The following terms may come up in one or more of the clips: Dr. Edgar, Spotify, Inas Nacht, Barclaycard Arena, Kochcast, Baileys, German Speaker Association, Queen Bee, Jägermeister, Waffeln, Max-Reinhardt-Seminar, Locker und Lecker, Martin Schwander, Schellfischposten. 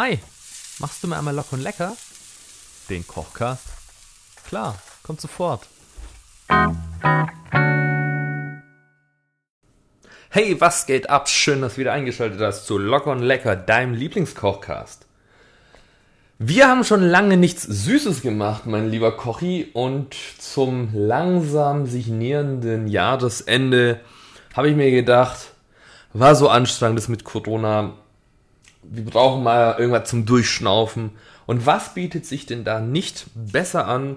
Hi, machst du mir einmal Locker und Lecker? Den Kochcast? Klar, kommt sofort. Hey, was geht ab? Schön, dass du wieder eingeschaltet hast zu Locker und Lecker, deinem Lieblingskochcast. Wir haben schon lange nichts Süßes gemacht, mein lieber Kochi, und zum langsam sich nähernden Jahresende habe ich mir gedacht, war so anstrengend das mit Corona, wir brauchen mal irgendwas zum Durchschnaufen. Und was bietet sich denn da nicht besser an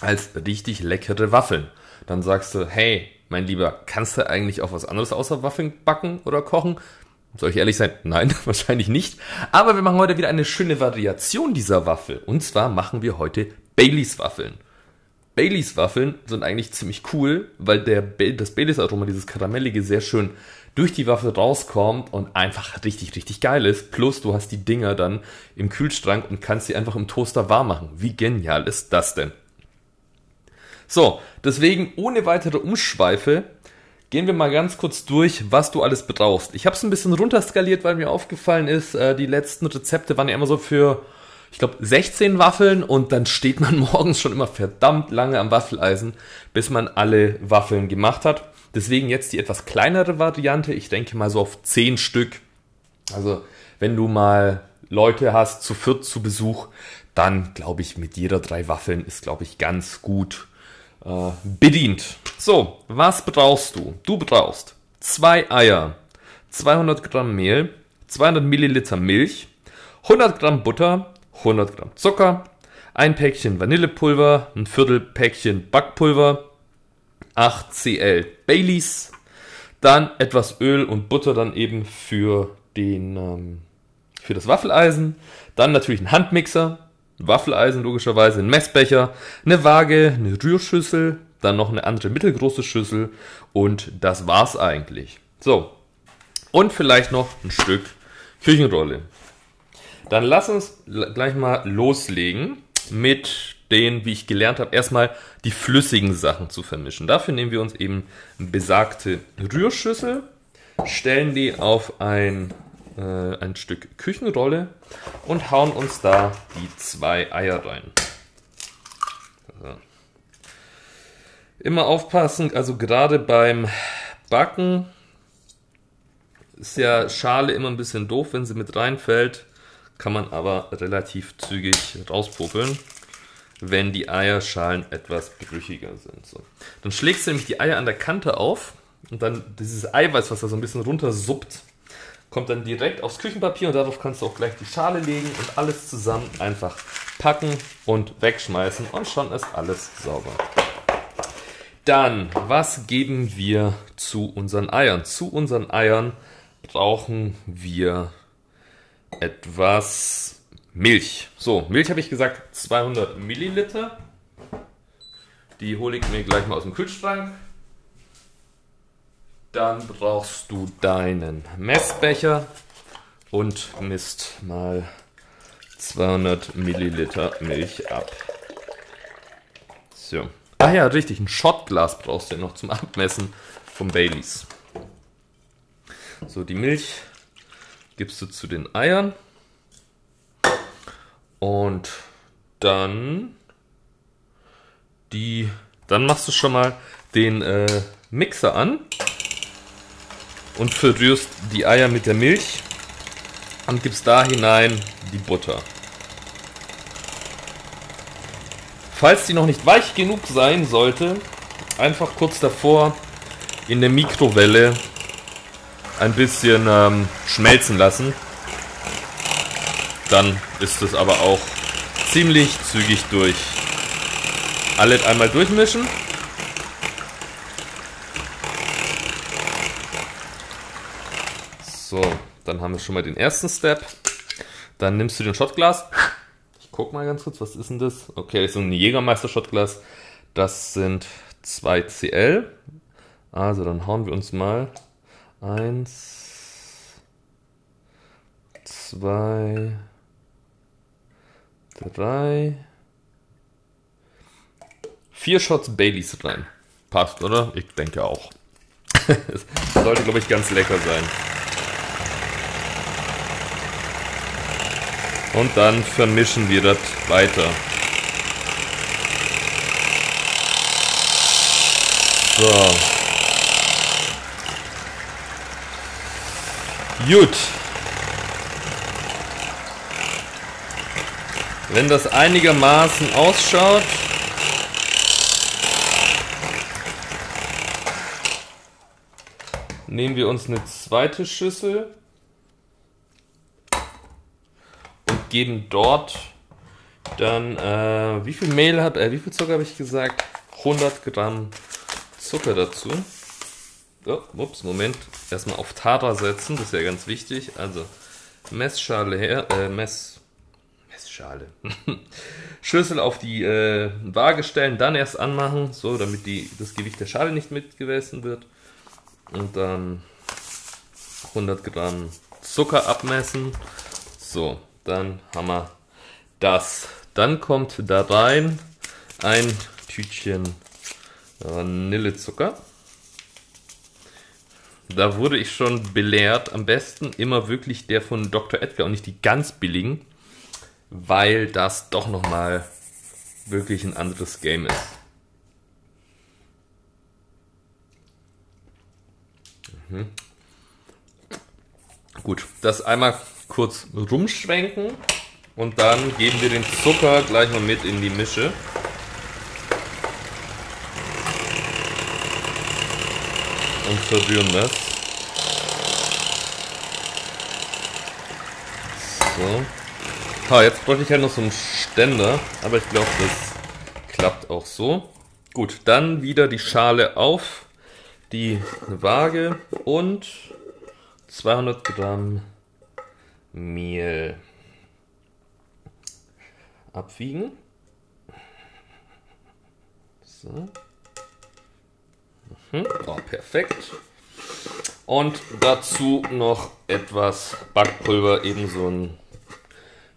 als richtig leckere Waffeln? Dann sagst du, hey, mein Lieber, kannst du eigentlich auch was anderes außer Waffeln backen oder kochen? Soll ich ehrlich sein? Nein, wahrscheinlich nicht. Aber wir machen heute wieder eine schöne Variation dieser Waffel. Und zwar machen wir heute Baileys Waffeln. Baileys Waffeln sind eigentlich ziemlich cool, weil das Baileys Aroma, dieses Karamellige, sehr schön durch die Waffel rauskommt und einfach richtig, richtig geil ist. Plus du hast die Dinger dann im Kühlschrank und kannst sie einfach im Toaster warm machen. Wie genial ist das denn? So, deswegen ohne weitere Umschweife gehen wir mal ganz kurz durch, was du alles brauchst. Ich habe es ein bisschen runterskaliert, weil mir aufgefallen ist, die letzten Rezepte waren ja immer so für, ich glaube, 16 Waffeln und dann steht man morgens schon immer verdammt lange am Waffeleisen, bis man alle Waffeln gemacht hat. Deswegen jetzt die etwas kleinere Variante, ich denke mal so auf 10 Stück. Also wenn du mal Leute hast, zu viert zu Besuch, dann glaube ich mit jeder 3 Waffeln ist, glaube ich, ganz gut bedient. So, was brauchst du? Du brauchst 2 Eier, 200 Gramm Mehl, 200 Milliliter Milch, 100 Gramm Butter, 100 Gramm Zucker, ein Päckchen Vanillepulver, ein Viertel Päckchen Backpulver, 8 cl Baileys, dann etwas Öl und Butter dann eben für das Waffeleisen, dann natürlich ein Handmixer, Waffeleisen logischerweise, ein Messbecher, eine Waage, eine Rührschüssel, dann noch eine andere mittelgroße Schüssel und das war's eigentlich. So, und vielleicht noch ein Stück Küchenrolle. Dann lass uns gleich mal loslegen mit den, wie ich gelernt habe, erstmal die flüssigen Sachen zu vermischen. Dafür nehmen wir uns eben besagte Rührschüssel, stellen die auf ein Stück Küchenrolle und hauen uns da die 2 Eier rein. So. Immer aufpassen, also gerade beim Backen ist ja Schale immer ein bisschen doof, wenn sie mit reinfällt, kann man aber relativ zügig rauspopeln, wenn die Eierschalen etwas brüchiger sind. So. Dann schlägst du nämlich die Eier an der Kante auf und dann dieses Eiweiß, was da so ein bisschen runter suppt, kommt dann direkt aufs Küchenpapier und darauf kannst du auch gleich die Schale legen und alles zusammen einfach packen und wegschmeißen und schon ist alles sauber. Dann, was geben wir zu unseren Eiern? Zu unseren Eiern brauchen wir etwas Milch. So, Milch habe ich gesagt, 200 Milliliter. Die hole ich mir gleich mal aus dem Kühlschrank. Dann brauchst du deinen Messbecher und misst mal 200 Milliliter Milch ab. So. Ah ja, richtig, ein Schottglas brauchst du noch zum Abmessen vom Baileys. So, die Milch gibst du zu den Eiern und dann machst du schon mal den Mixer an und verrührst die Eier mit der Milch und gibst da hinein die Butter. Falls die noch nicht weich genug sein sollte, einfach kurz davor in der Mikrowelle ein bisschen schmelzen lassen. Dann ist es aber auch ziemlich zügig durch. Alles einmal durchmischen. So, dann haben wir schon mal den ersten Step. Dann nimmst du den Schottglas. Ich guck mal ganz kurz, was ist denn das? Okay, das ist ein Jägermeister Schottglas. Das sind 2 cl. Also dann hauen wir uns mal 1, 2, 3, 4 Shots Baileys rein. Passt, oder? Ich denke auch. Das sollte, glaube ich, ganz lecker sein. und dann vermischen wir das weiter. So. Gut. Wenn das einigermaßen ausschaut, nehmen wir uns eine zweite Schüssel und geben dort dann, wie viel Zucker habe ich gesagt? 100 Gramm Zucker dazu. Oh, ups, Moment. Erstmal auf Tara setzen, das ist ja ganz wichtig. Also Messschale her, Messschale. Schüssel auf die Waage stellen, dann erst anmachen, so damit das Gewicht der Schale nicht mitgemessen wird. Und dann 100 Gramm Zucker abmessen. So, dann haben wir das. Dann kommt da rein ein Tütchen Vanillezucker. Da wurde ich schon belehrt, am besten immer wirklich der von Dr. Edgar und nicht die ganz billigen, weil das doch nochmal wirklich ein anderes Game ist. Mhm. Gut, das einmal kurz rumschwenken und dann geben wir den Zucker gleich mal mit in die Mische. Und verrühren das. So. Ha, jetzt bräuchte ich halt noch so einen Ständer, aber ich glaube, das klappt auch so. Gut, dann wieder die Schale auf die Waage und 200 Gramm Mehl abwiegen. So. Oh, perfekt. Und dazu noch etwas Backpulver, eben so ein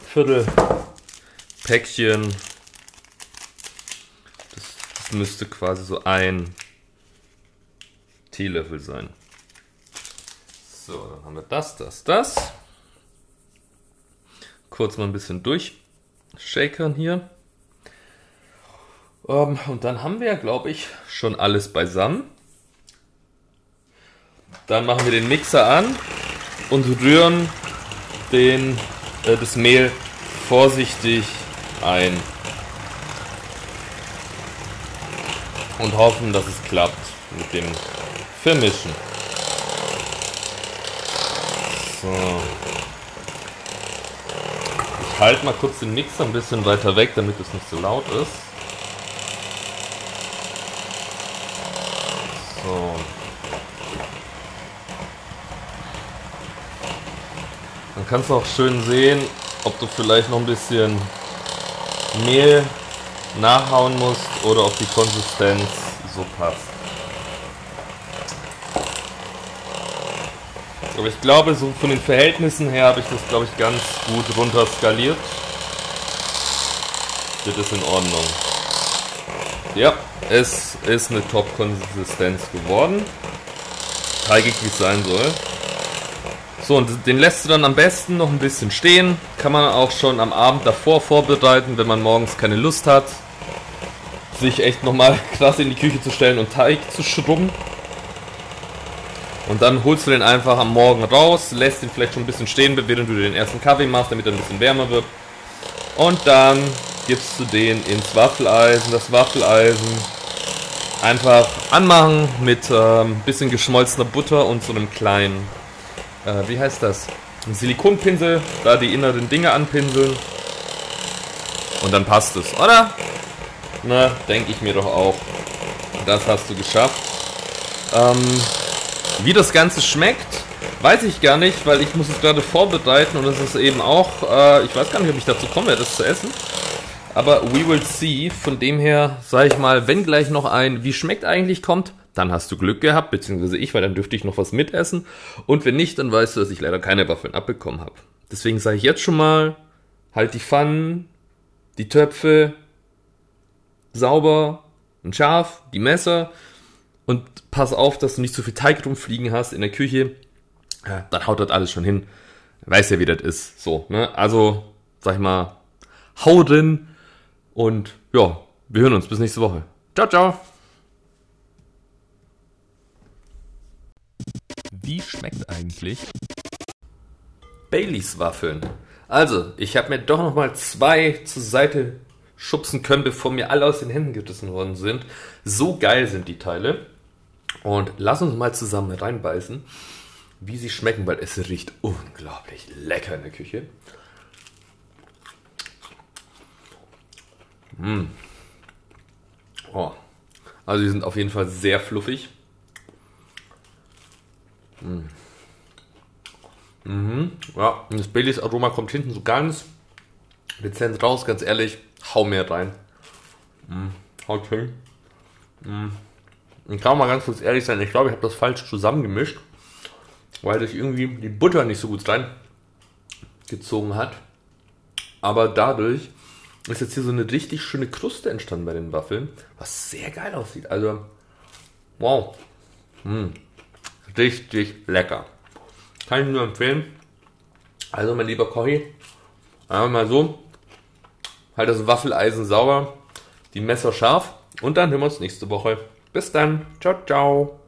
Viertelpäckchen. Das müsste quasi so ein Teelöffel sein. So, dann haben wir das. Kurz mal ein bisschen durchshakern hier. Und dann haben wir, glaube ich, schon alles beisammen. Dann machen wir den Mixer an und rühren das Mehl vorsichtig ein. Und hoffen, dass es klappt mit dem Vermischen. So. Ich halte mal kurz den Mixer ein bisschen weiter weg, damit es nicht so laut ist. So. Dann kannst du auch schön sehen, ob du vielleicht noch ein bisschen Mehl nachhauen musst oder ob die Konsistenz so passt. Aber ich glaube, so von den Verhältnissen her habe ich das, glaube ich, ganz gut runter skaliert. Das ist in Ordnung. Ja, es ist eine Top-Konsistenz geworden. Teigig, wie es sein soll. So, und den lässt du dann am besten noch ein bisschen stehen. Kann man auch schon am Abend davor vorbereiten, wenn man morgens keine Lust hat, sich echt nochmal krass in die Küche zu stellen und Teig zu schrubben. Und dann holst du den einfach am Morgen raus, lässt ihn vielleicht schon ein bisschen stehen, während du den ersten Kaffee machst, damit er ein bisschen wärmer wird. Und dann gibst du den ins Waffeleisen, das Waffeleisen einfach anmachen mit ein bisschen geschmolzener Butter und so einem kleinen, wie heißt das, ein Silikonpinsel, da die inneren Dinge anpinseln. Und dann passt es, oder? Na, denke ich mir doch auch. Das hast du geschafft. Wie das Ganze schmeckt, weiß ich gar nicht, weil ich muss es gerade vorbereiten und es ist eben auch, ich weiß gar nicht, ob ich dazu komme, das zu essen, aber we will see. Von dem her, sage ich mal, wenn gleich noch ein "Wie schmeckt eigentlich" kommt, dann hast du Glück gehabt, beziehungsweise ich, weil dann dürfte ich noch was mitessen und wenn nicht, dann weißt du, dass ich leider keine Waffeln abbekommen habe. Deswegen sage ich jetzt schon mal, halt die Pfannen, die Töpfe sauber und scharf, die Messer. Und pass auf, dass du nicht zu viel Teig rumfliegen hast in der Küche. Dann haut das alles schon hin. Weiß ja, wie das ist. So, ne? Also sag ich mal, hau drin und ja, wir hören uns. Bis nächste Woche. Ciao, ciao. Wie schmeckt eigentlich Baileys Waffeln? Also, ich habe mir doch nochmal 2 zur Seite schubsen können, bevor mir alle aus den Händen gerissen worden sind. So geil sind die Teile. Und lass uns mal zusammen reinbeißen, wie sie schmecken, weil es riecht unglaublich lecker in der Küche. Oh. Also die sind auf jeden Fall sehr fluffig. Ja, und das Baileys Aroma kommt hinten so ganz dezent raus, ganz ehrlich, hau mehr rein. Haut hin. Ich kann mal ganz kurz ehrlich sein, ich glaube, ich habe das falsch zusammengemischt, weil sich irgendwie die Butter nicht so gut reingezogen hat. Aber dadurch ist jetzt hier so eine richtig schöne Kruste entstanden bei den Waffeln, was sehr geil aussieht. Also, wow, richtig lecker. Kann ich nur empfehlen. Also, mein lieber Kochi, einmal mal so, halt das Waffeleisen sauber, die Messer scharf und dann hören wir uns nächste Woche. Bis dann, ciao, ciao.